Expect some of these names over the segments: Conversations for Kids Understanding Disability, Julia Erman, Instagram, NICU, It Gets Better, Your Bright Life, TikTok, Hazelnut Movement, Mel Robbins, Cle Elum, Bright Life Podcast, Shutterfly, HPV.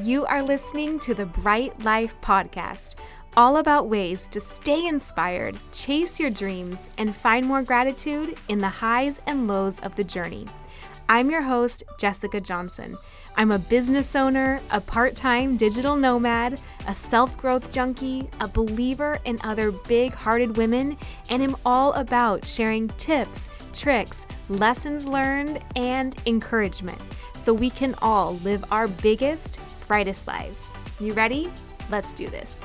You are listening to the Bright Life Podcast, all about ways to stay inspired, chase your dreams, and find more gratitude in the highs and lows of the journey. I'm your host, Jessica Johnson. I'm a business owner, a part-time digital nomad, a self-growth junkie, a believer in other big-hearted women, and am all about sharing tips, tricks, lessons learned, and encouragement so we can all live our biggest, brightest lives. You ready? Let's do this.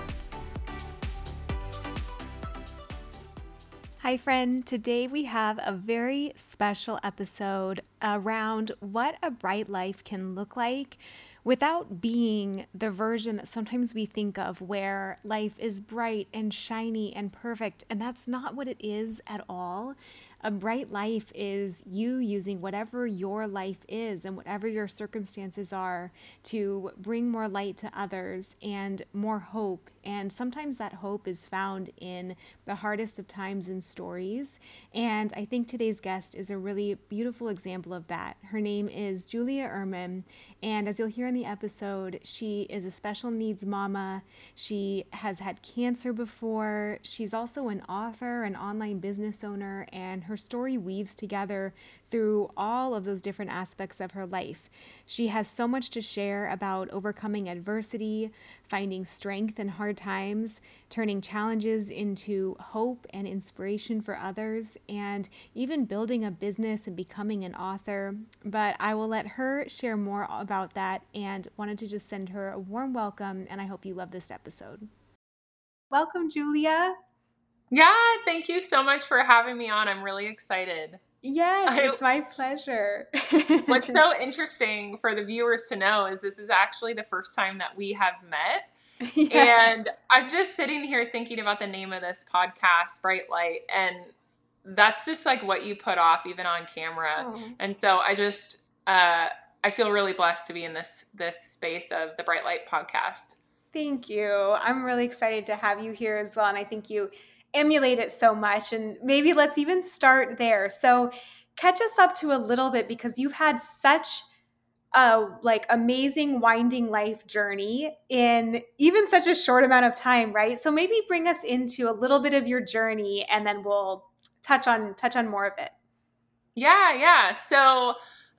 Hi friend, today we have a very special episode around what a bright life can look like without being the version that sometimes we think of where life is bright and shiny and perfect, and that's not what it is at all. A bright life is you using whatever your life is and whatever your circumstances are to bring more light to others and more hope. And sometimes that hope is found in the hardest of times and stories. And I think today's guest is a really beautiful example of that. Her name is Julia Erman. And as you'll hear in the episode, she is a special needs mama. She has had cancer before. She's also an author, an online business owner, and her story weaves together through all of those different aspects of her life. She has so much to share about overcoming adversity, finding strength in hard times, turning challenges into hope and inspiration for others, and even building a business and becoming an author. But I will let her share more about that and wanted to just send her a warm welcome, and I hope you love this episode. Welcome, Julia. Yeah, thank you so much for having me on. I'm really excited. Yes, it's my pleasure. What's so interesting for the viewers to know is this is actually the first time that we have met. Yes. And I'm just sitting here thinking about the name of this podcast, Bright Light, and that's just like what you put off even on camera. Oh. And so I just, I feel really blessed to be in this space of the Bright Light podcast. Thank you. I'm really excited to have you here as well. And I think you emulate it so much. And maybe let's even start there. So catch us up to a little bit, because you've had such a amazing winding life journey in even such a short amount of time, right? So maybe bring us into a little bit of your journey, and then we'll touch on more of it. Yeah. So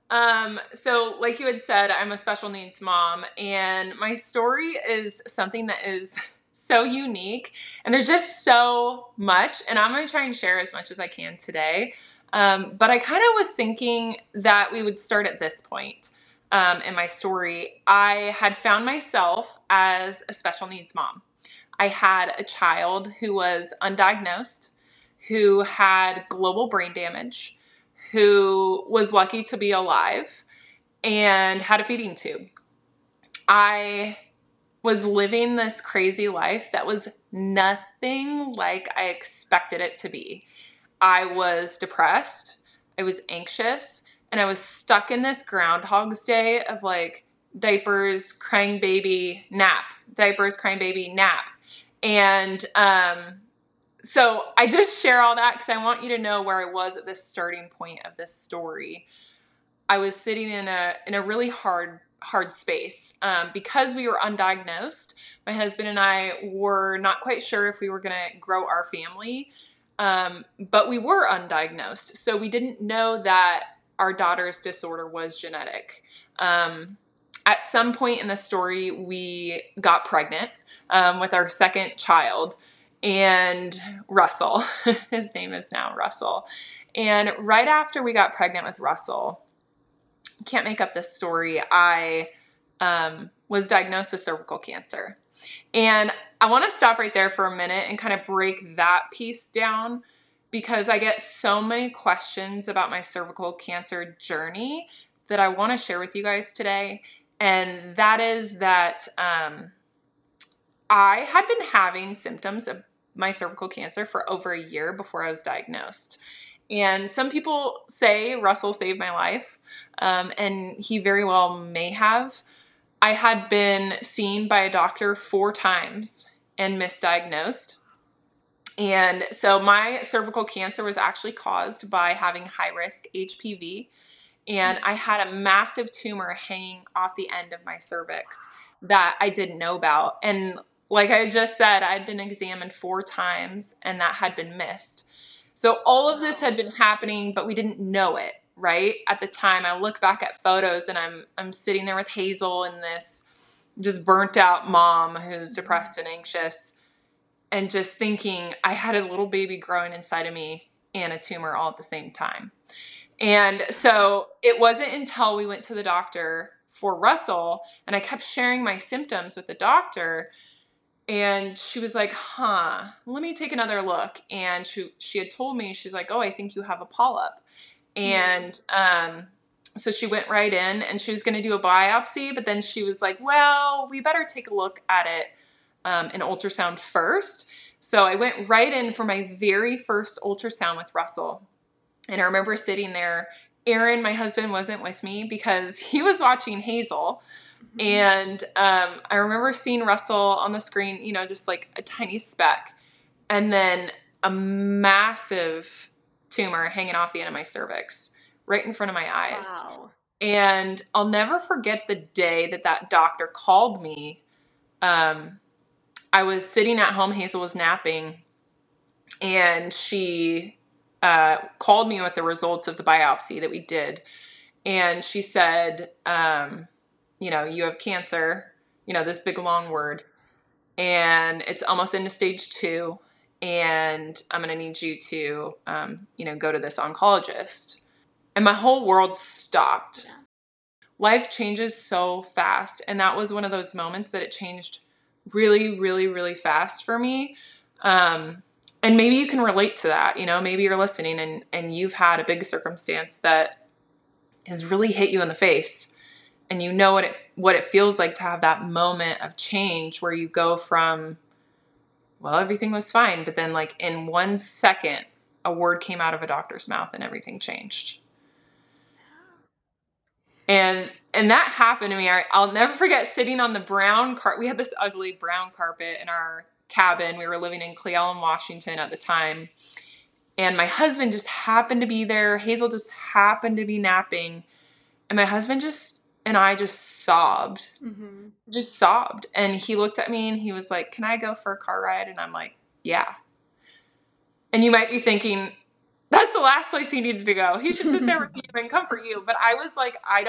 like you had said, I'm a special needs mom, and my story is something that is so unique, and there's just so much, and I'm going to try and share as much as I can today. But I kind of was thinking that we would start at this point, in my story. I had found myself as a special needs mom. I had a child who was undiagnosed, who had global brain damage, who was lucky to be alive and had a feeding tube. I was living this crazy life that was nothing like I expected it to be. I was depressed, I was anxious, and I was stuck in this Groundhog's Day of diapers, crying baby, nap, diapers, crying baby, nap. And so I just share all that because I want you to know where I was at this starting point of this story. I was sitting in a really hard space. Because we were undiagnosed, my husband and I were not quite sure if we were going to grow our family, but we were undiagnosed. So we didn't know that our daughter's disorder was genetic. At some point in the story, we got pregnant with our second child, and Russell, his name is now Russell. And right after we got pregnant with Russell, can't make up this story, I was diagnosed with cervical cancer. And I want to stop right there for a minute and kind of break that piece down, because I get so many questions about my cervical cancer journey that I want to share with you guys today. And that is that I had been having symptoms of my cervical cancer for over a year before I was diagnosed. And some people say Russell saved my life, and he very well may have. I had been seen by a doctor 4 times and misdiagnosed. And so my cervical cancer was actually caused by having high-risk HPV, and I had a massive tumor hanging off the end of my cervix. that I didn't know about. And like I just said, I'd been examined 4 times and that had been missed. So all of this had been happening, but we didn't know it, right? At the time, I look back at photos and I'm sitting there with Hazel and this just burnt out mom who's depressed and anxious and just thinking I had a little baby growing inside of me and a tumor all at the same time. And so it wasn't until we went to the doctor for Russell and I kept sharing my symptoms with the doctor and she was like, let me take another look. And she had told me, she's like, oh, I think you have a polyp. And so she went right in and she was going to do a biopsy, but then she was like, well, we better take a look at it, an ultrasound first. So I went right in for my very first ultrasound with Russell. And I remember sitting there. Aaron, my husband, wasn't with me because he was watching Hazel. And I remember seeing Russell on the screen, you know, just like a tiny speck. And then a massive tumor hanging off the end of my cervix right in front of my eyes. Wow. And I'll never forget the day that doctor called me. I was sitting at home. Hazel was napping. And she called me with the results of the biopsy that we did. And she said, you know, you have cancer, you know, this big long word, and it's almost into stage 2. And I'm going to need you to, you know, go to this oncologist. And my whole world stopped. Yeah. Life changes so fast. And that was one of those moments that it changed really, really, really fast for me. And maybe you can relate to that. You know, maybe you're listening and you've had a big circumstance that has really hit you in the face. And you know what it feels like to have that moment of change where you go from, well, everything was fine, but then like in 1 second, a word came out of a doctor's mouth and everything changed. And that happened to me. I'll never forget sitting on the brown carpet. We had this ugly brown carpet in our cabin. We were living in Cle Elum, Washington at the time. And my husband just happened to be there. Hazel just happened to be napping. And my husband and I just sobbed, just sobbed. And he looked at me and he was like, can I go for a car ride? And I'm like, yeah. And you might be thinking, that's the last place he needed to go. He should sit there with you and comfort you. But I was like, I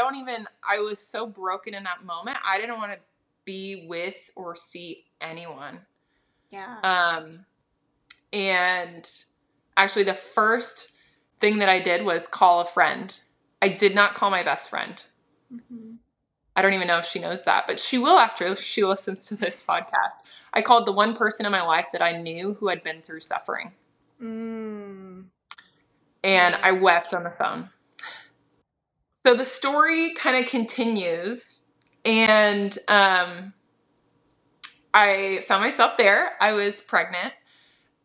was so broken in that moment. I didn't want to be with or see anyone. Yeah. And actually the first thing that I did was call a friend. I did not call my best friend. Mm-hmm. I don't even know if she knows that, but she will after she listens to this podcast. I called the one person in my life that I knew who had been through suffering. Mm. And I wept on the phone. So the story kind of continues. And I found myself there. I was pregnant.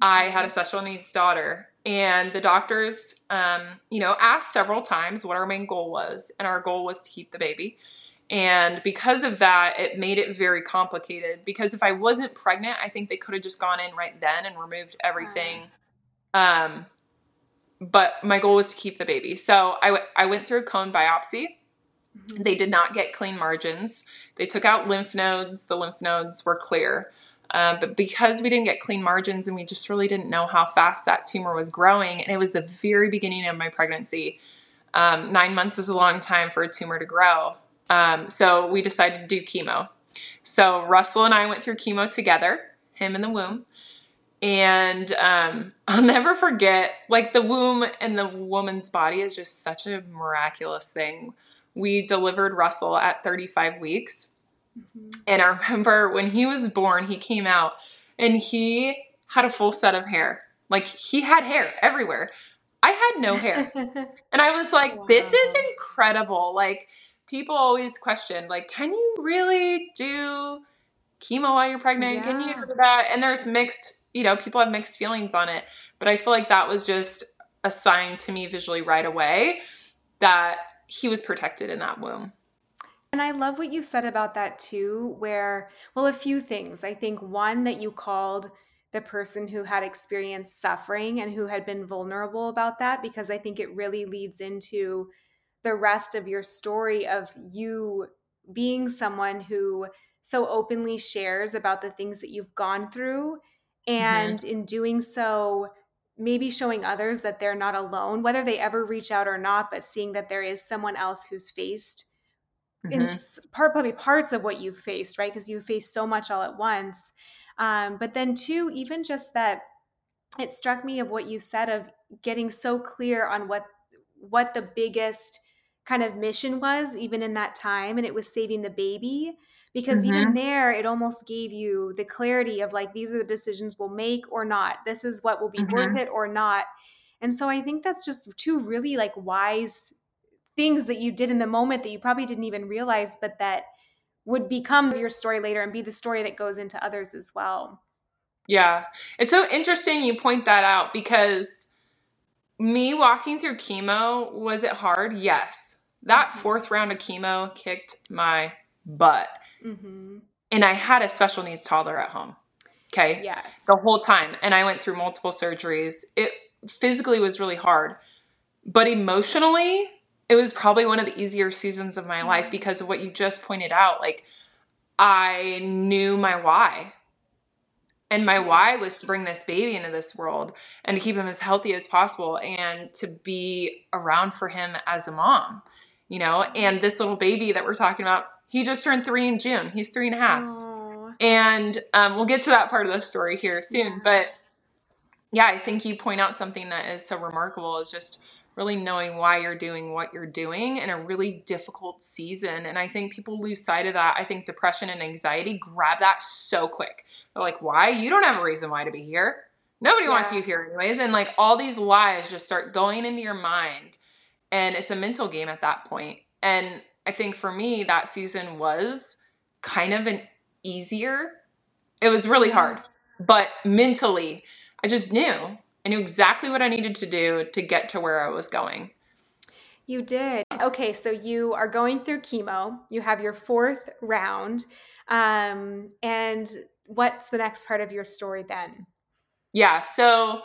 I had a special needs daughter. And the doctors, you know, asked several times what our main goal was. And our goal was to keep the baby. And because of that, it made it very complicated. Because if I wasn't pregnant, I think they could have just gone in right then and removed everything. Wow. But my goal was to keep the baby. So I went through a cone biopsy. Mm-hmm. They did not get clean margins. They took out lymph nodes. The lymph nodes were clear. But because we didn't get clean margins and we just really didn't know how fast that tumor was growing, and it was the very beginning of my pregnancy, 9 months is a long time for a tumor to grow. So we decided to do chemo. So Russell and I went through chemo together, him in the womb. And I'll never forget, like the womb and the woman's body is just such a miraculous thing. We delivered Russell at 35 weeks. And I remember when he was born, he came out and he had a full set of hair. Like he had hair everywhere. I had no hair. And I was like, wow. This is incredible. Like people always question, like, can you really do chemo while you're pregnant? Yeah. Can you do that? And there's mixed, you know, people have mixed feelings on it. But I feel like that was just a sign to me visually right away that he was protected in that womb. And I love what you said about that too, where, well, a few things. I think one, that you called the person who had experienced suffering and who had been vulnerable about that, because I think it really leads into the rest of your story of you being someone who so openly shares about the things that you've gone through. And mm-hmm. in doing so, maybe showing others that they're not alone, whether they ever reach out or not, but seeing that there is someone else who's faced mm-hmm. in probably parts of what you've faced, right? Because you've faced so much all at once. But then too, even just that, it struck me of what you said of getting so clear on what the biggest kind of mission was, even in that time. And it was saving the baby, because mm-hmm. even there, it almost gave you the clarity of like, these are the decisions we'll make or not. This is what will be mm-hmm. worth it or not. And so I think that's just two really like wise things that you did in the moment that you probably didn't even realize, but that would become your story later and be the story that goes into others as well. Yeah. It's so interesting you point that out, because me walking through chemo, was it hard? Yes. That fourth round of chemo kicked my butt. Mm-hmm. And I had a special needs toddler at home. Okay. Yes. The whole time. And I went through multiple surgeries. It physically was really hard, but emotionally it was probably one of the easier seasons of my mm-hmm. life, because of what you just pointed out. Like, I knew my why. And my why was to bring this baby into this world and to keep him as healthy as possible and to be around for him as a mom, you know. And this little baby that we're talking about, he just turned 3 in June. He's 3.5. Aww. And we'll get to that part of the story here soon. Yeah. But yeah, I think you point out something that is so remarkable, is just really knowing why you're doing what you're doing in a really difficult season. And I think people lose sight of that. I think depression and anxiety grab that so quick. They're like, why? You don't have a reason why to be here. Nobody wants you here anyways. And like, all these lies just start going into your mind, and it's a mental game at that point. And I think for me, that season was kind of an easier, it was really hard, but mentally I just knew. I knew exactly what I needed to do to get to where I was going. You did. Okay, so you are going through chemo. You have your fourth round. And what's the next part of your story then? Yeah, so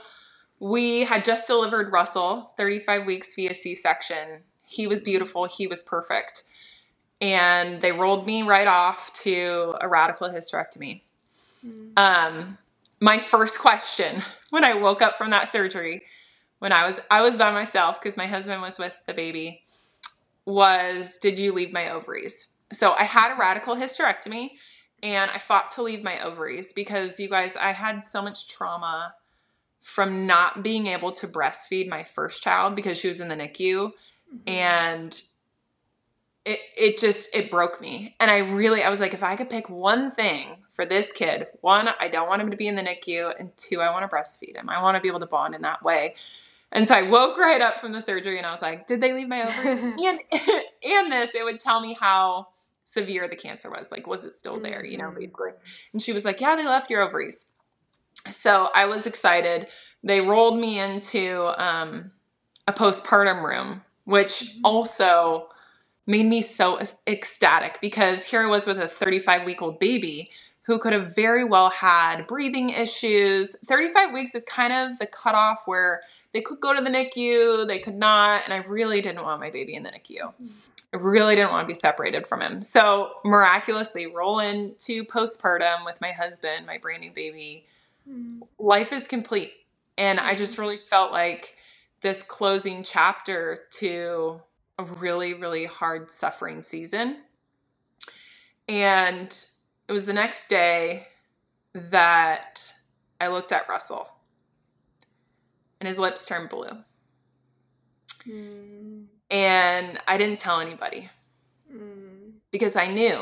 we had just delivered Russell, 35 weeks via C-section. He was beautiful. He was perfect. And they rolled me right off to a radical hysterectomy. Mm-hmm. My first question when I woke up from that surgery, when I was by myself because my husband was with the baby, was, did you leave my ovaries? So I had a radical hysterectomy, and I fought to leave my ovaries because, you guys, I had so much trauma from not being able to breastfeed my first child because she was in the NICU, and it broke me. And I was like, if I could pick one thing for this kid, 1, I don't want him to be in the NICU, and 2, I want to breastfeed him. I want to be able to bond in that way. And so I woke right up from the surgery and I was like, did they leave my ovaries? and this, it would tell me how severe the cancer was. Like, was it still there? You know, basically. And she was like, yeah, they left your ovaries. So I was excited. They rolled me into a postpartum room, which also made me so ecstatic, because here I was with a 35-week-old baby who could have very well had breathing issues. 35 weeks is kind of the cutoff where they could go to the NICU, they could not, and I really didn't want my baby in the NICU. I really didn't want to be separated from him. So miraculously roll into postpartum with my husband, my brand new baby. Life is complete. And I just really felt like this closing chapter to a really, really hard suffering season. And it was the next day that I looked at Russell and his lips turned blue. And I didn't tell anybody because I knew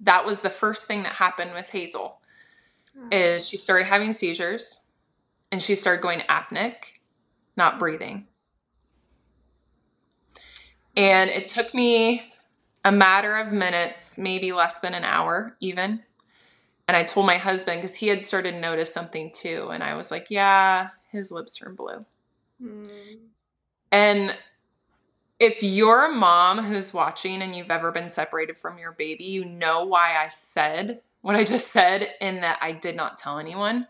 that was the first thing that happened with Hazel. Is she started having seizures and she started going apneic, not breathing. And it took me a matter of minutes, maybe less than an hour even. And I told my husband, because he had started to notice something too. And I was like, yeah, his lips turned blue. And if you're a mom who's watching and you've ever been separated from your baby, you know why I said what I just said, in that I did not tell anyone,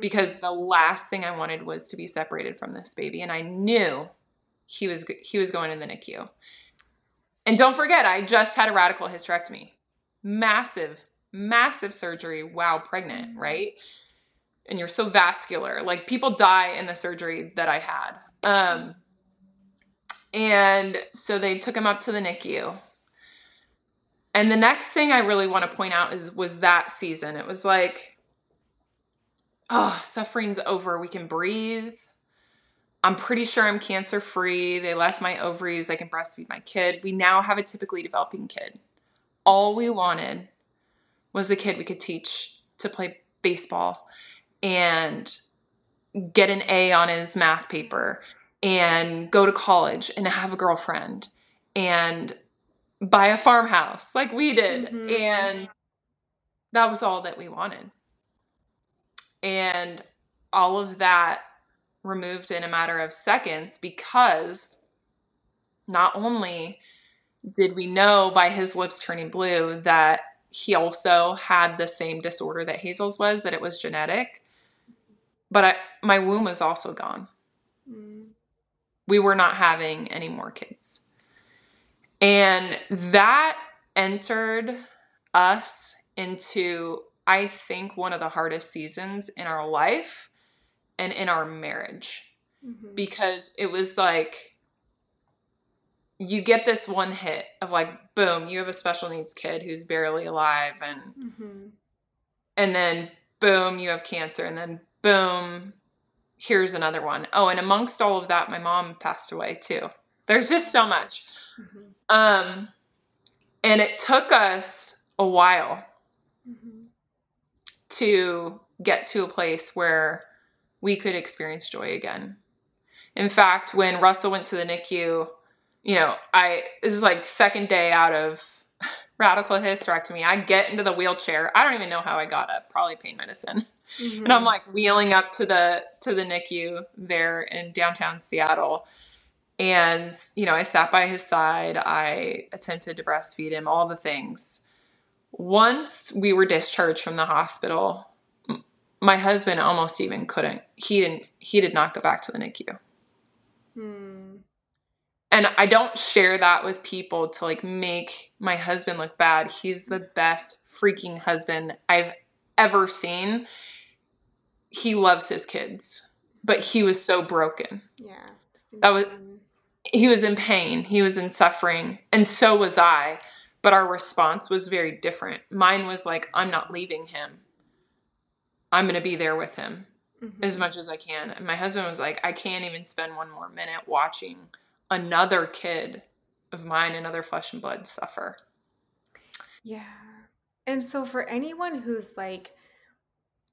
because the last thing I wanted was to be separated from this baby. And I knew he was going in the NICU. And don't forget, I just had a radical hysterectomy. Massive, massive surgery while pregnant, right? And you're so vascular. Like, people die in the surgery that I had. And so they took him up to the NICU. And the next thing I really want to point out was that season. It was like, oh, suffering's over. We can breathe. I'm pretty sure I'm cancer-free. They left my ovaries. I can breastfeed my kid. We now have a typically developing kid. All we wanted was a kid we could teach to play baseball and get an A on his math paper and go to college and have a girlfriend and buy a farmhouse like we did. Mm-hmm. And that was all that we wanted. And all of that removed in a matter of seconds, because not only did we know by his lips turning blue that he also had the same disorder that Hazel's was, that it was genetic, but my womb was also gone. Mm. We were not having any more kids. And that entered us into, I think, one of the hardest seasons in our life and in our marriage. Mm-hmm. Because it was like, you get this one hit of like, boom, you have a special needs kid who's barely alive. And, mm-hmm. and then boom, you have cancer. And then boom, here's another one. Oh, and amongst all of that, my mom passed away too. There's just so much. Mm-hmm. And it took us a while mm-hmm. to get to a place where we could experience joy again. In fact, when Russell went to the NICU, you know, this is like second day out of radical hysterectomy. I get into the wheelchair. I don't even know how I got up, probably pain medicine. Mm-hmm. And I'm like wheeling up to the NICU there in downtown Seattle. And, you know, I sat by his side. I attempted to breastfeed him, all the things. Once we were discharged from the hospital, my husband almost even couldn't. He did not go back to the NICU. Hmm. And I don't share that with people to like make my husband look bad. He's the best freaking husband I've ever seen. He loves his kids, but he was so broken. Yeah. He was in pain. He was in suffering. And so was I. But our response was very different. Mine was like, I'm not leaving him. I'm going to be there with him mm-hmm. as much as I can. And my husband was like, I can't even spend one more minute watching another kid of mine, another flesh and blood, suffer. Yeah. And so for anyone who's like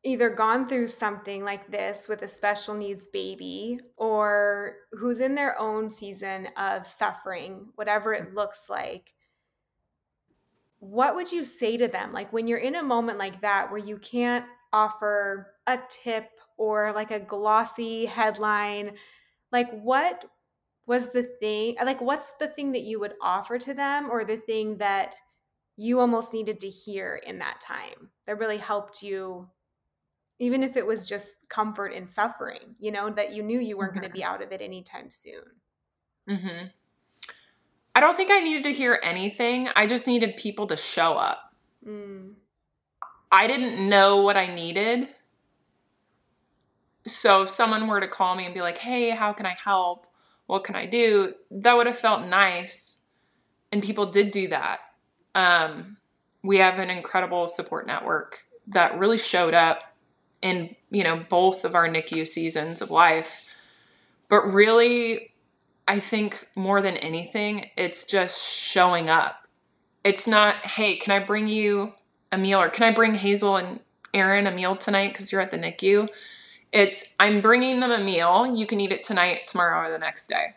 either gone through something like this with a special needs baby, or who's in their own season of suffering, whatever it looks like, what would you say to them? Like, when you're in a moment like that where you can't offer a tip or like a glossy headline, like what was the thing, like what's the thing that you would offer to them, or the thing that you almost needed to hear in that time that really helped you? Even if it was just comfort in suffering, you know, that you knew you weren't mm-hmm. going to be out of it anytime soon. Mm-hmm. I don't think I needed to hear anything. I just needed people to show up. Mm. I didn't know what I needed. So if someone were to call me and be like, hey, how can I help? What can I do? That would have felt nice. And people did do that. We have an incredible support network that really showed up in, you know, both of our NICU seasons of life. But really, I think more than anything, it's just showing up. It's not, hey, can I bring you a meal, or can I bring Hazel and Aaron a meal tonight because you're at the NICU? It's, I'm bringing them a meal. You can eat it tonight, tomorrow, or the next day.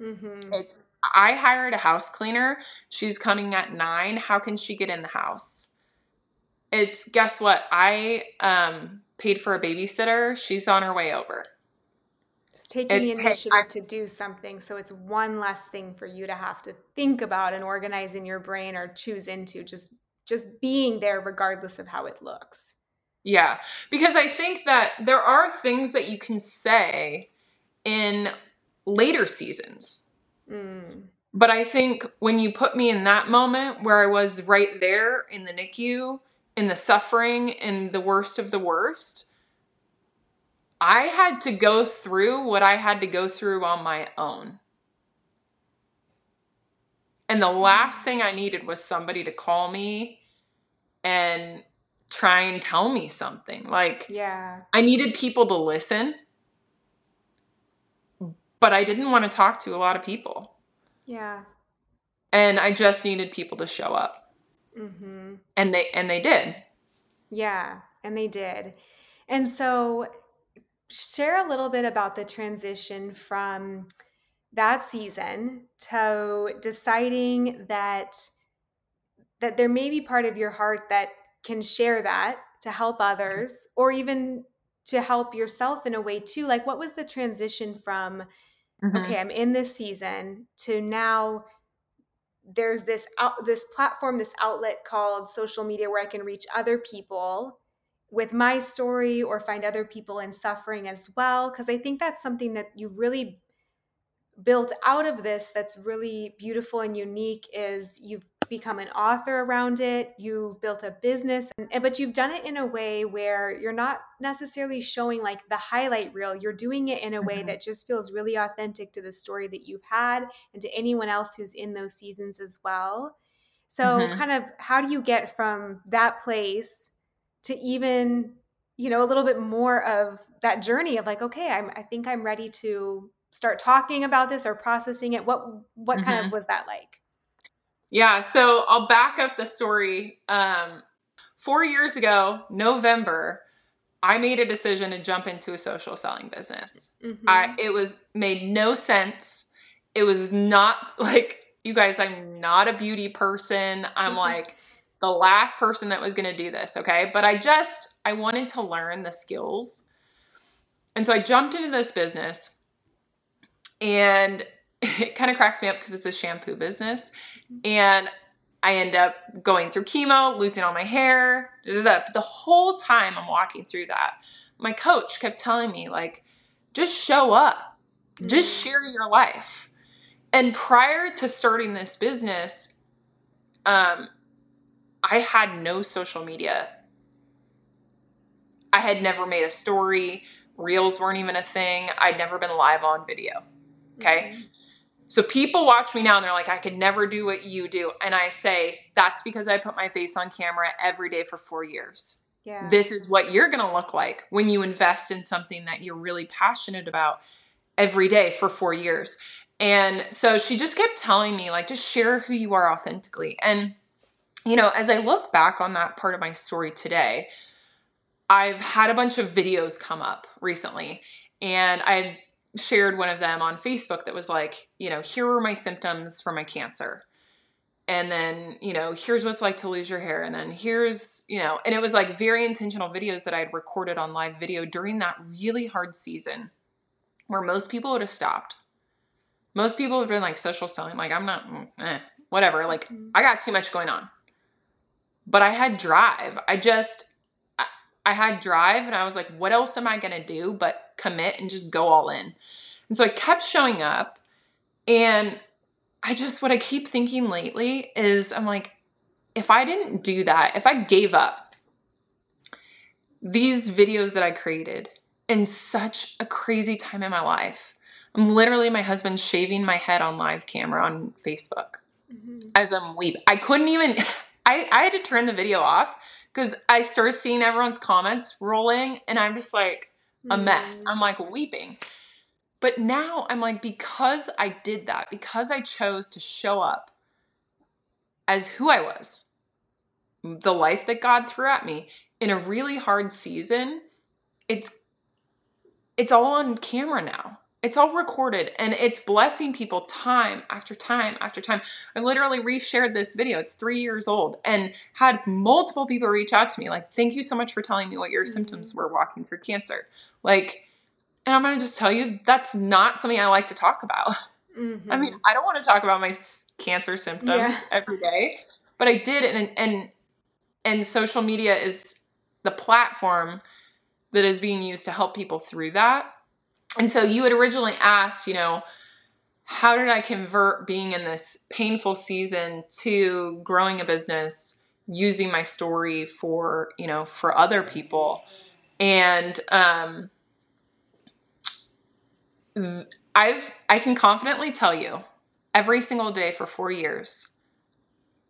Mm-hmm. It's, I hired a house cleaner. She's coming at 9. How can she get in the house? It's, guess what? I, paid for a babysitter. She's on her way over. Just taking the initiative to do something. So it's one less thing for you to have to think about and organize in your brain or choose into, just being there regardless of how it looks. Yeah. Because I think that there are things that you can say in later seasons. Mm. But I think when you put me in that moment where I was right there in the NICU and the suffering and the worst of the worst, I had to go through what I had to go through on my own. And the last thing I needed was somebody to call me and try and tell me something. Like, yeah. I needed people to listen, but I didn't want to talk to a lot of people. Yeah. And I just needed people to show up. Mm-hmm. And they did. Yeah, and they did. And so share a little bit about the transition from that season to deciding that there may be part of your heart that can share that to help others or even to help yourself in a way too. Like, what was the transition from, mm-hmm. okay, I'm in this season to now there's this platform, this outlet called social media where I can reach other people with my story or find other people in suffering as well? Because I think that's something that you really built out of this that's really beautiful and unique is you've become an author around it. You've built a business, but you've done it in a way where you're not necessarily showing like the highlight reel. You're doing it in a way that just feels really authentic to the story that you've had and to anyone else who's in those seasons as well. So kind of how do you get from that place to even, you know, a little bit more of that journey of like, okay, I think I'm ready to start talking about this or processing it? What kind of was that like? Yeah. So I'll back up the story. 4 years ago, November, I made a decision to jump into a social selling business. Mm-hmm. It made no sense. It was not like, you guys, I'm not a beauty person. I'm like the last person that was going to do this. Okay. But I wanted to learn the skills. And so I jumped into this business. And it kind of cracks me up because it's a shampoo business. And I end up going through chemo, losing all my hair. But the whole time I'm walking through that, my coach kept telling me, like, just show up. Just share your life. And prior to starting this business, I had no social media. I had never made a story. Reels weren't even a thing. I'd never been live on video. Okay. So people watch me now and they're like, I could never do what you do. And I say, that's because I put my face on camera every day for 4 years. Yeah. This is what you're going to look like when you invest in something that you're really passionate about every day for 4 years. And so she just kept telling me, like, just share who you are authentically. And, you know, as I look back on that part of my story today, I've had a bunch of videos come up recently and I shared one of them on Facebook that was like, you know, here were my symptoms for my cancer. And then, you know, here's what it's like to lose your hair. And then here's, you know, and it was like very intentional videos that I had recorded on live video during that really hard season where most people would have stopped. Most people would have been like, social selling, like, I'm not, whatever. Like, I got too much going on. But I had drive. I had drive and I was like, what else am I going to do but commit and just go all in? And so I kept showing up, and what I keep thinking lately is I'm like, if I didn't do that, if I gave up, these videos that I created in such a crazy time in my life, I'm literally my husband shaving my head on live camera on Facebook as I'm weeping. I couldn't even, I had to turn the video off because I started seeing everyone's comments rolling, and I'm just like a mess. I'm like weeping. But now I'm like, because I did that, because I chose to show up as who I was, the life that God threw at me in a really hard season, it's all on camera now. It's all recorded, and it's blessing people time after time after time. I literally reshared this video. It's 3 years old and had multiple people reach out to me like, thank you so much for telling me what your symptoms were walking through cancer. Like, and I'm going to just tell you, that's not something I like to talk about. Mm-hmm. I mean, I don't want to talk about my cancer symptoms every day, but I did. And social media is the platform that is being used to help people through that. And so you had originally asked, you know, how did I convert being in this painful season to growing a business using my story for, you know, for other people. And I can confidently tell you, every single day for 4 years,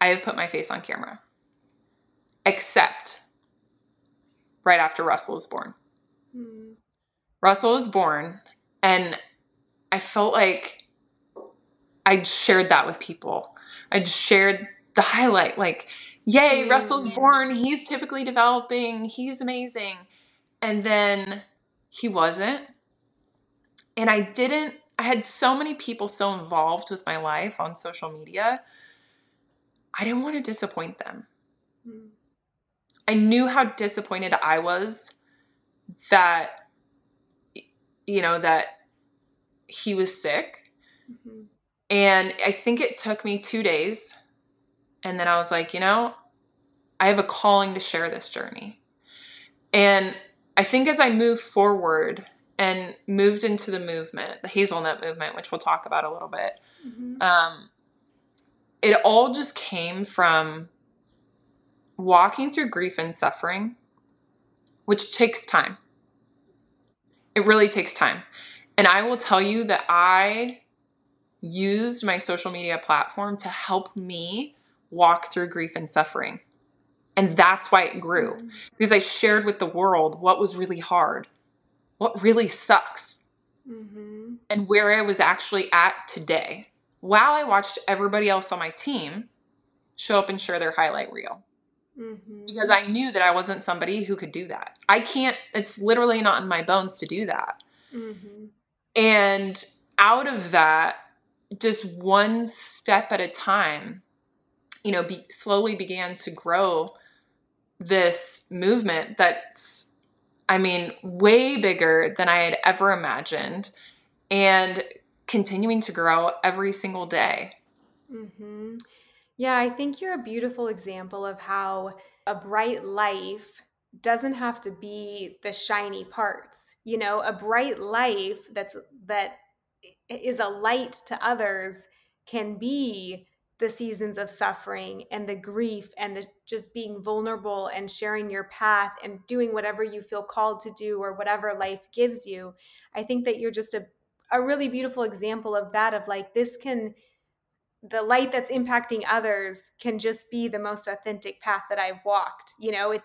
I have put my face on camera, except right after Russell was born. Mm. Russell was born, and I felt like I'd shared that with people. I'd shared the highlight, like, yay, Russell's born. He's typically developing. He's amazing. And then he wasn't. And I had so many people so involved with my life on social media. I didn't want to disappoint them. Mm. I knew how disappointed I was that, you know, that he was sick. Mm-hmm. And I think it took me 2 days. And then I was like, you know, I have a calling to share this journey. And I think as I moved forward and moved into the movement, the Hazelnut Movement, which we'll talk about a little bit, mm-hmm. It all just came from walking through grief and suffering, which takes time. It really takes time. And I will tell you that I used my social media platform to help me walk through grief and suffering. And that's why it grew, because I shared with the world what was really hard, what really sucks, mm-hmm. and where I was actually at today, while I watched everybody else on my team show up and share their highlight reel. Mm-hmm. Because I knew that I wasn't somebody who could do that. I can't, it's literally not in my bones to do that. Mm-hmm. And out of that, just one step at a time, you know, slowly began to grow this movement that's, I mean, way bigger than I had ever imagined, and continuing to grow every single day. Mm-hmm. Yeah, I think you're a beautiful example of how a bright life doesn't have to be the shiny parts. You know, a bright life that is a light to others can be the seasons of suffering and the grief and the just being vulnerable and sharing your path and doing whatever you feel called to do or whatever life gives you. I think that you're just a really beautiful example of that, of like, the light that's impacting others can just be the most authentic path that I've walked, you know,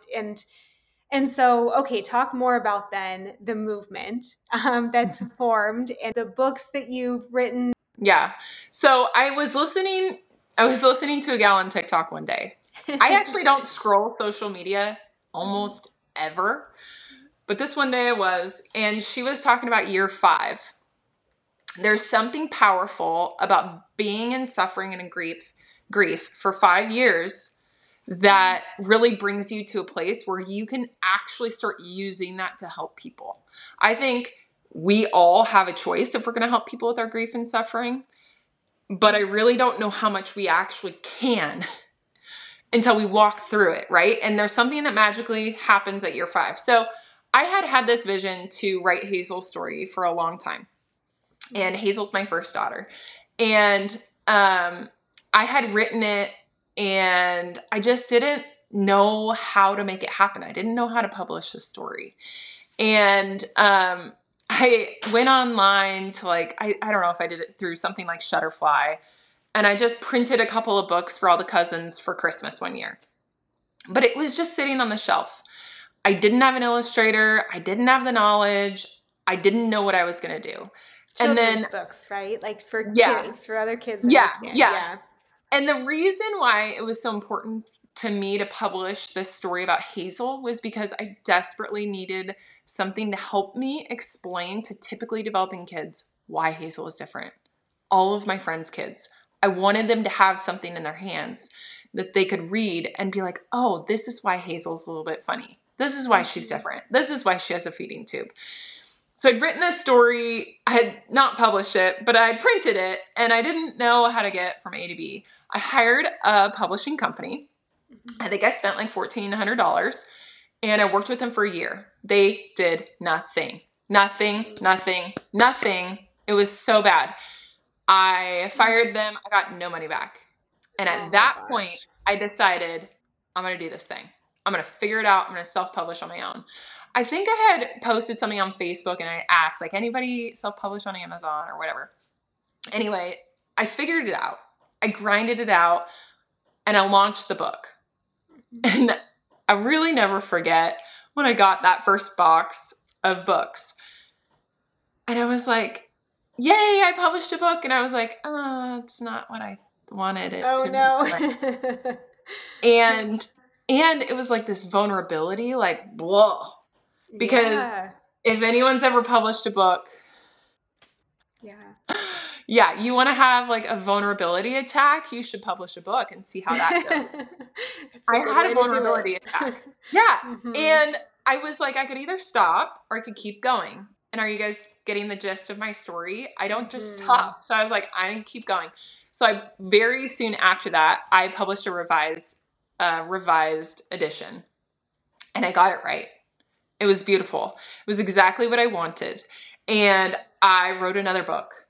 and so, okay, talk more about then the movement that's formed and the books that you've written. Yeah. So I was listening to a gal on TikTok one day. I actually don't scroll social media almost ever, but this one day I was, and she was talking about year 5. There's something powerful about being in suffering and in grief for 5 years that really brings you to a place where you can actually start using that to help people. I think we all have a choice if we're going to help people with our grief and suffering. But I really don't know how much we actually can until we walk through it, right? And there's something that magically happens at year 5. So I had this vision to write Hazel's story for a long time. And Hazel's my first daughter. And I had written it, and I just didn't know how to make it happen. I didn't know how to publish the story. And I went online to I don't know if I did it through something like Shutterfly, and I just printed a couple of books for all the cousins for Christmas one year. But it was just sitting on the shelf. I didn't have an illustrator. I didn't have the knowledge. I didn't know what I was going to do. Children's and then books, right? Like for kids, for other kids. Yeah. And the reason why it was so important to me to publish this story about Hazel was because I desperately needed something to help me explain to typically developing kids why Hazel is different. All of my friends' kids. I wanted them to have something in their hands that they could read and be like, oh, this is why Hazel's a little bit funny. This is why she's different. This is why she has a feeding tube. So I'd written this story. I had not published it, but I printed it, and I didn't know how to get from A to B. I hired a publishing company. I think I spent like $1,400, and I worked with them for a year. They did nothing. It was so bad. I fired them. I got no money back. And at that point, I decided I'm going to do this thing. I'm going to figure it out. I'm going to self-publish on my own. I think I had posted something on Facebook and I asked, like, anybody self-publish on Amazon or whatever? Anyway, I figured it out. I grinded it out and I launched the book. And I really never forget when I got that first box of books. And I was like, yay, I published a book. And I was like, oh, it's not what I wanted it to be. Like. And it was like this vulnerability, like, whoa. Because if anyone's ever published a book, yeah, you want to have like a vulnerability attack, you should publish a book and see how that goes. I had a vulnerability attack. Yeah. Mm-hmm. And I was like, I could either stop or I could keep going. And are you guys getting the gist of my story? I don't just stop. So I was like, I keep going. So I very soon after that, I published a revised edition and I got it right. It was beautiful. It was exactly what I wanted. And I wrote another book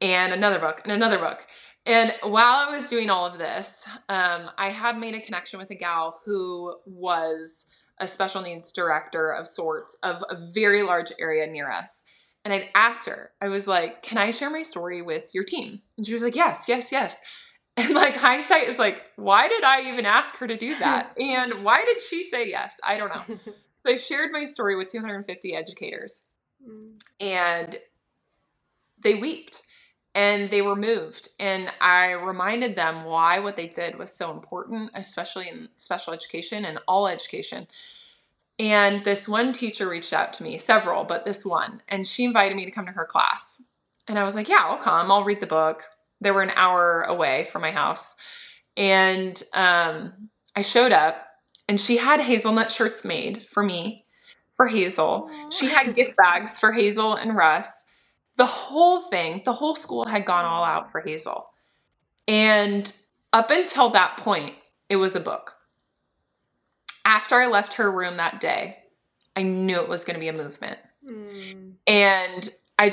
and another book and another book. And while I was doing all of this, I had made a connection with a gal who was a special needs director of sorts of a very large area near us. And I'd asked her, I was like, can I share my story with your team? And she was like, yes, yes, yes. And like hindsight is like, why did I even ask her to do that? And why did she say yes? I don't know. So I shared my story with 250 educators and they wept and they were moved. And I reminded them why what they did was so important, especially in special education and all education. And this one teacher reached out to me, several, but this one, and she invited me to come to her class. And I was like, yeah, I'll come. I'll read the book. They were an hour away from my house. And I showed up. And she had hazelnut shirts made for me, for Hazel. Aww. She had gift bags for Hazel and Russ. The whole thing, the whole school had gone all out for Hazel. And up until that point, it was a book. After I left her room that day, I knew it was going to be a movement. And I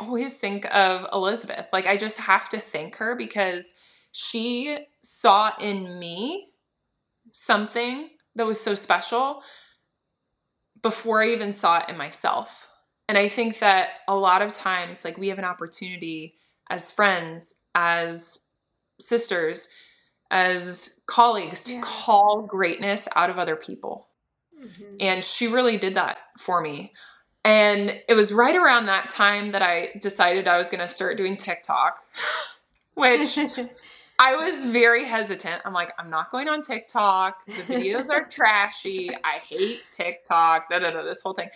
always think of Elizabeth. Like, I just have to thank her because she saw in me something that was so special before I even saw it in myself. And I think that a lot of times, like, we have an opportunity as friends, as sisters, as colleagues to call greatness out of other people. Mm-hmm. And she really did that for me. And it was right around that time that I decided I was going to start doing TikTok, which I was very hesitant. I'm like, I'm not going on TikTok. The videos are trashy. I hate TikTok. This whole thing.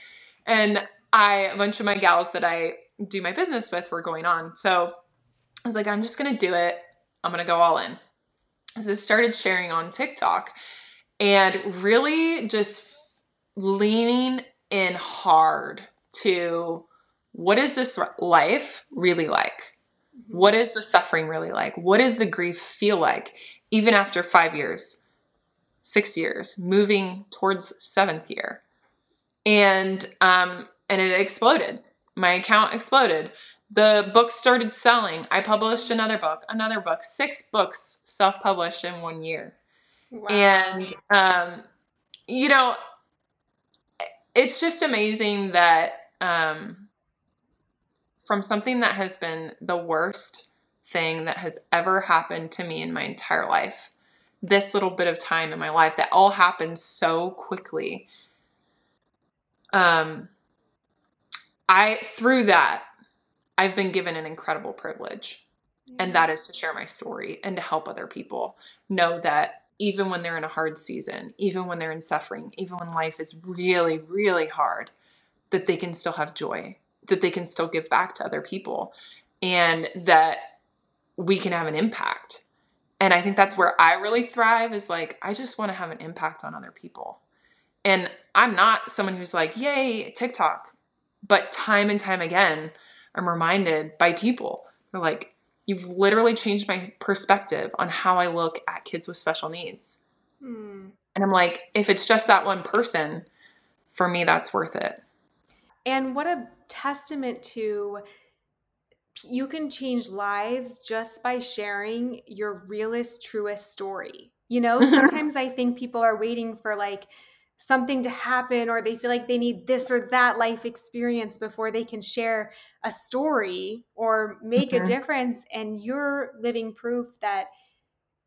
And a bunch of my gals that I do my business with were going on. So I was like, I'm just going to do it. I'm going to go all in. So I started sharing on TikTok and really just leaning in hard to what is this life really like? What is the suffering really like? What does the grief feel like? Even after 5 years, 6 years, moving towards 7th year. And it exploded. My account exploded. The book started selling. I published another book, 6 books self-published in 1 year. Wow. And, you know, it's just amazing that, from something that has been the worst thing that has ever happened to me in my entire life, this little bit of time in my life that all happened so quickly. Through that, I've been given an incredible privilege, and that is to share my story and to help other people know that even when they're in a hard season, even when they're in suffering, even when life is really, really hard, that they can still have joy, that they can still give back to other people, and that we can have an impact. And I think that's where I really thrive is like, I just want to have an impact on other people. And I'm not someone who's like, yay, TikTok. But time and time again, I'm reminded by people. They're like, you've literally changed my perspective on how I look at kids with special needs. And I'm like, if it's just that one person, for me, that's worth it. And what a testament to you can change lives just by sharing your realest, truest story. You know, sometimes I think people are waiting for like something to happen, or they feel like they need this or that life experience before they can share a story or make a difference. And you're living proof that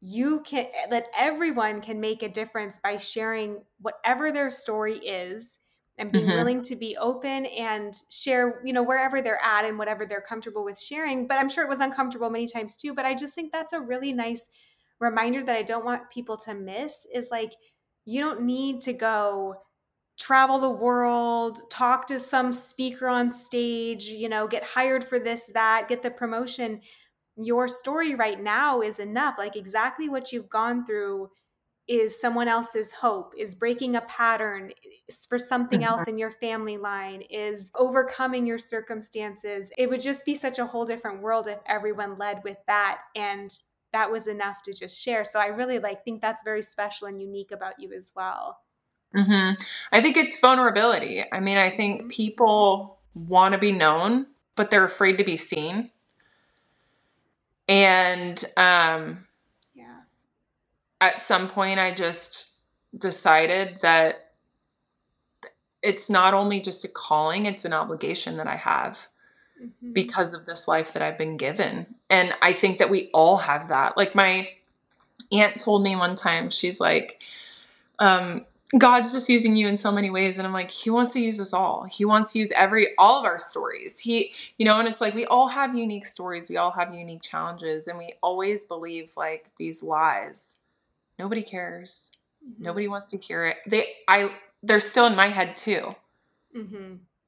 you can, that everyone can make a difference by sharing whatever their story is and being willing to be open and share, you know, wherever they're at and whatever they're comfortable with sharing. But I'm sure it was uncomfortable many times too. But I just think that's a really nice reminder that I don't want people to miss is like, you don't need to go travel the world, talk to some speaker on stage, you know, get hired for this, that, get the promotion. Your story right now is enough. Like exactly what you've gone through is someone else's hope, is breaking a pattern for something else in your family line, is overcoming your circumstances. It would just be such a whole different world if everyone led with that. And that was enough to just share. So I really think that's very special and unique about you as well. I think it's vulnerability. I mean, I think people want to be known, but they're afraid to be seen. And at some point I just decided that it's not only just a calling, it's an obligation that I have. Because of this life that I've been given. And I think that we all have that. Like my aunt told me one time, she's like, God's just using you in so many ways. And I'm like, he wants to use us all. He wants to use all of our stories. He, you know, and it's like, we all have unique stories. We all have unique challenges. And we always believe like these lies. Nobody cares. Nobody wants to hear it. They're still in my head too.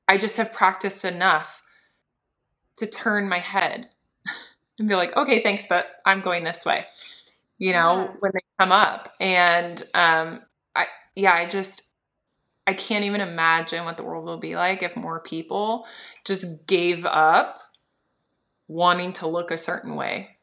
I just have practiced enough to turn my head and be like, okay, thanks, but I'm going this way, you know, when they come up. And, I can't even imagine what the world will be like if more people just gave up wanting to look a certain way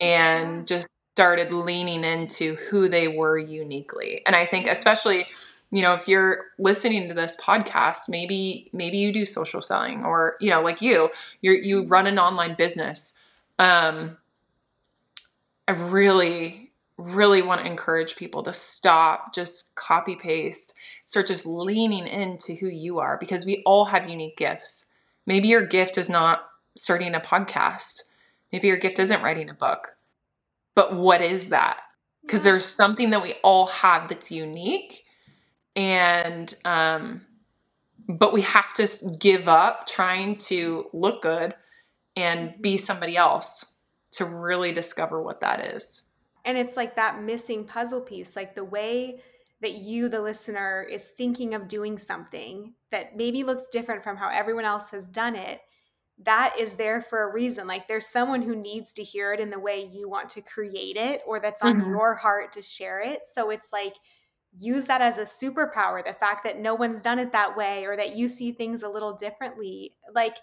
and just started leaning into who they were uniquely. And I think especially, you know, if you're listening to this podcast, maybe you do social selling or, you know, like you run an online business. I really, really want to encourage people to stop, just copy paste, start just leaning into who you are, because we all have unique gifts. Maybe your gift is not starting a podcast. Maybe your gift isn't writing a book, but what is that? Because there's something that we all have that's unique. And, but we have to give up trying to look good and be somebody else to really discover what that is. And it's like that missing puzzle piece, like the way that you, the listener, is thinking of doing something that maybe looks different from how everyone else has done it. That is there for a reason. Like there's someone who needs to hear it in the way you want to create it, or that's on your heart to share it. So it's like, use that as a superpower. The fact that no one's done it that way, or that you see things a little differently. Like,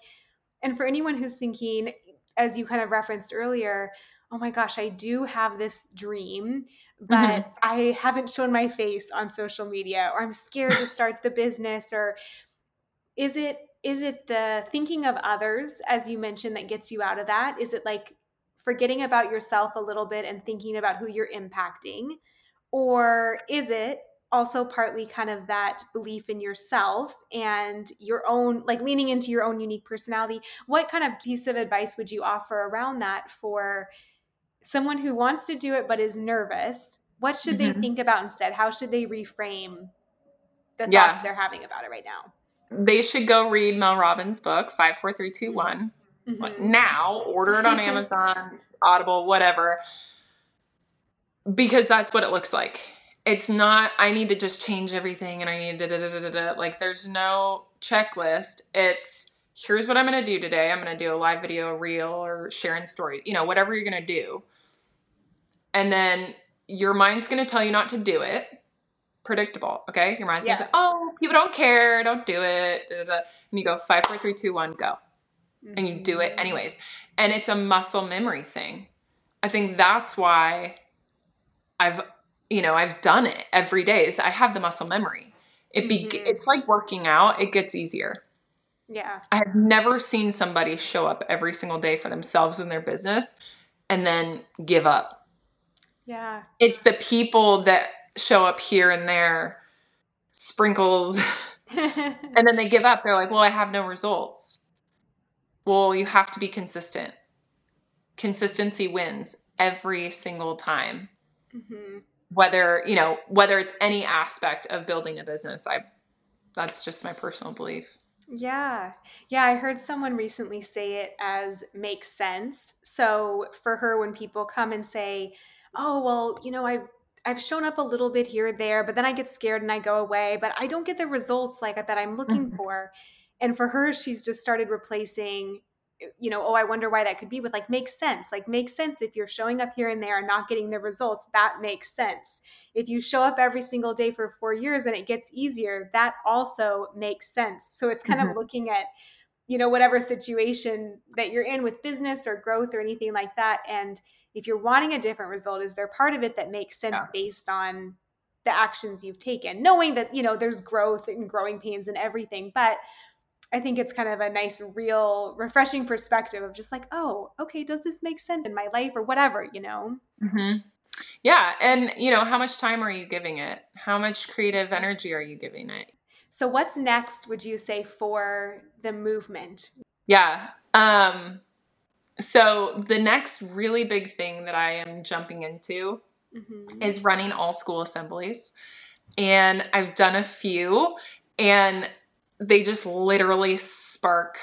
and for anyone who's thinking, as you kind of referenced earlier, oh my gosh, I do have this dream, but I haven't shown my face on social media, or I'm scared to start the business, or is it the thinking of others, as you mentioned, that gets you out of that? Is it like forgetting about yourself a little bit and thinking about who you're impacting? Or is it also partly kind of that belief in yourself and your own, like leaning into your own unique personality? What kind of piece of advice would you offer around that for someone who wants to do it but is nervous? What should they think about instead? How should they reframe the thoughts they're having about it right now? They should go read Mel Robbins' book, 5, 4, 3, 2, 1. Now, order it on Amazon, Audible, whatever. Because that's what it looks like. It's not, I need to just change everything and I need to like there's no checklist. It's here's what I'm going to do today. I'm going to do a live video, a reel, or sharing story, you know, whatever you're going to do. And then your mind's going to tell you not to do it. Predictable. Okay. Your mind's going to say, oh, people don't care. Don't do it. And you go 5, 4, 3, 2, 1, go. And you do it anyways. And it's a muscle memory thing. I think that's why I've done it every day. So I have the muscle memory. It's like working out. It gets easier. Yeah. I have never seen somebody show up every single day for themselves in their business and then give up. Yeah. It's the people that show up here and there, sprinkles, and then they give up. They're like, well, I have no results. Well, you have to be consistent. Consistency wins every single time. Mm-hmm. Whether it's any aspect of building a business, that's just my personal belief. Yeah. Yeah. I heard someone recently say it as makes sense. So for her, when people come and say, oh, well, I've shown up a little bit here or there, but then I get scared and I go away, but I don't get the results like that I'm looking for. And for her, she's just started replacing, oh, I wonder why that could be, with like, makes sense. Like, makes sense if you're showing up here and there and not getting the results, that makes sense. If you show up every single day for 4 years and it gets easier, that also makes sense. So it's kind of looking at, whatever situation that you're in with business or growth or anything like that. And if you're wanting a different result, is there part of it that makes sense based on the actions you've taken, knowing that, there's growth and growing pains and everything, but I think it's kind of a nice, real, refreshing perspective of just like, oh, okay, does this make sense in my life or whatever, Mm-hmm. Yeah. And, how much time are you giving it? How much creative energy are you giving it? So what's next, would you say, for the movement? Yeah. So the next really big thing that I am jumping into is running all school assemblies. And I've done a few, and they just literally spark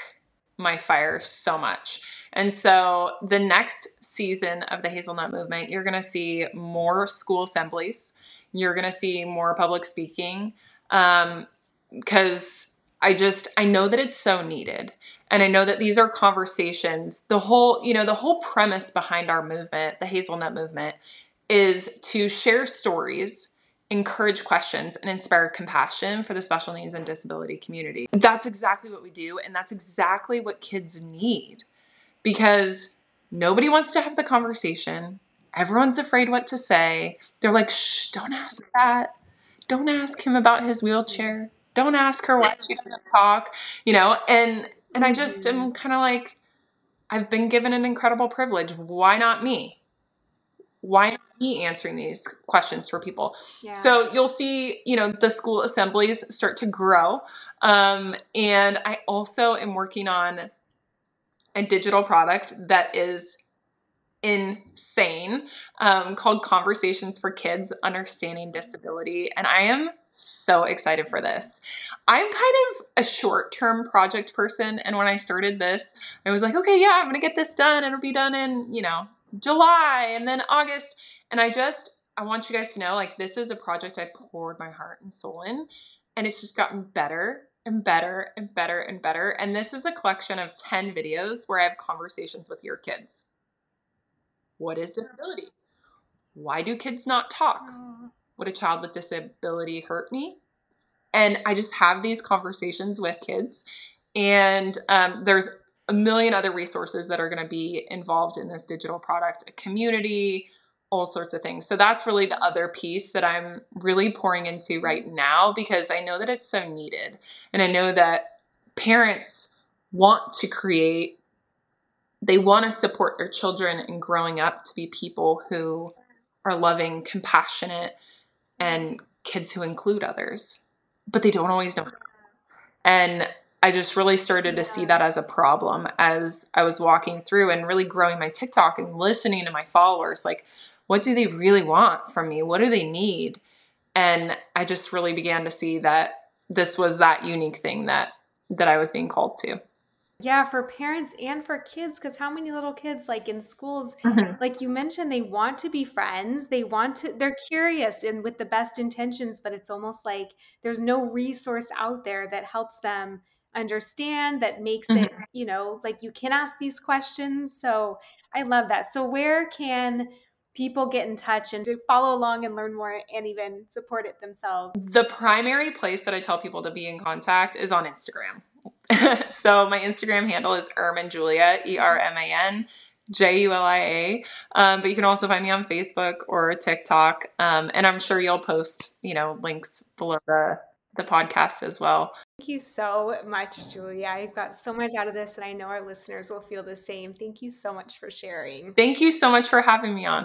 my fire so much. And so the next season of the Hazelnut Movement, you're going to see more school assemblies. You're going to see more public speaking. Because I know that it's so needed. And I know that these are conversations. The whole premise behind our movement, the Hazelnut Movement, is to share stories, encourage questions, and inspire compassion for the special needs and disability community. That's exactly what we do, and that's exactly what kids need, because nobody wants to have the conversation. Everyone's afraid what to say. They're like, shh, don't ask that. Don't ask him about his wheelchair. Don't ask her why she doesn't talk, and I just am kind of like, I've been given an incredible privilege. Why not me? Why not me answering these questions for people? Yeah. So you'll see, the school assemblies start to grow. And I also am working on a digital product that is insane, called Conversations for Kids Understanding Disability. And I am so excited for this. I'm kind of a short-term project person. And when I started this, I was like, okay, yeah, I'm going to get this done. It'll be done in, July and then August. And I want you guys to know, like, this is a project I poured my heart and soul in, and it's just gotten better and better and better and better. And this is a collection of 10 videos where I have conversations with your kids. What is disability? Why do kids not talk? Would a child with disability hurt me? And I just have these conversations with kids. And there's a million other resources that are going to be involved in this digital product, a community, all sorts of things. So that's really the other piece that I'm really pouring into right now, because I know that it's so needed. And I know that parents want to create, they want to support their children in growing up to be people who are loving, compassionate, and kids who include others, but they don't always know. And I just really started to see that as a problem as I was walking through and really growing my TikTok and listening to my followers. Like, what do they really want from me? What do they need? And I just really began to see that this was that unique thing that I was being called to. Yeah, for parents and for kids, because how many little kids, like in schools, like you mentioned, they want to be friends, they're curious and with the best intentions, but it's almost like there's no resource out there that helps them understand, that makes it, like, you can ask these questions. So I love that. So where can people get in touch and to follow along and learn more and even support it themselves? The primary place that I tell people to be in contact is on Instagram. So my Instagram handle is ErmanJulia, ErmanJulia. But you can also find me on Facebook or TikTok. And I'm sure you'll post, links below the podcast as well. Thank you so much, Julia. I got so much out of this, and I know our listeners will feel the same. Thank you so much for sharing. Thank you so much for having me on.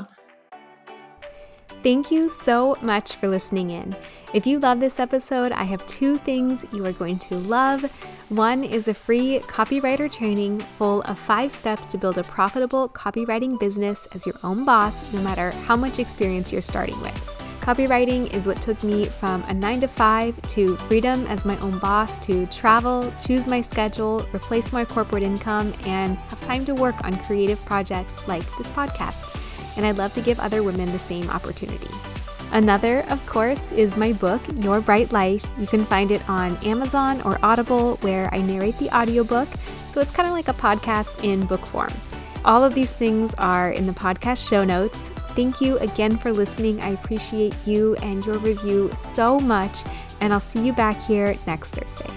Thank you so much for listening in. If you love this episode, I have two things you are going to love. One is a free copywriter training full of 5 steps to build a profitable copywriting business as your own boss, no matter how much experience you're starting with. Copywriting is what took me from a 9-to-5 to freedom as my own boss to travel, choose my schedule, replace my corporate income, and have time to work on creative projects like this podcast. And I'd love to give other women the same opportunity. Another, of course, is my book, Your Bright Life. You can find it on Amazon or Audible, where I narrate the audiobook, so it's kind of like a podcast in book form. All of these things are in the podcast show notes. Thank you again for listening. I appreciate you and your review so much, and I'll see you back here next Thursday.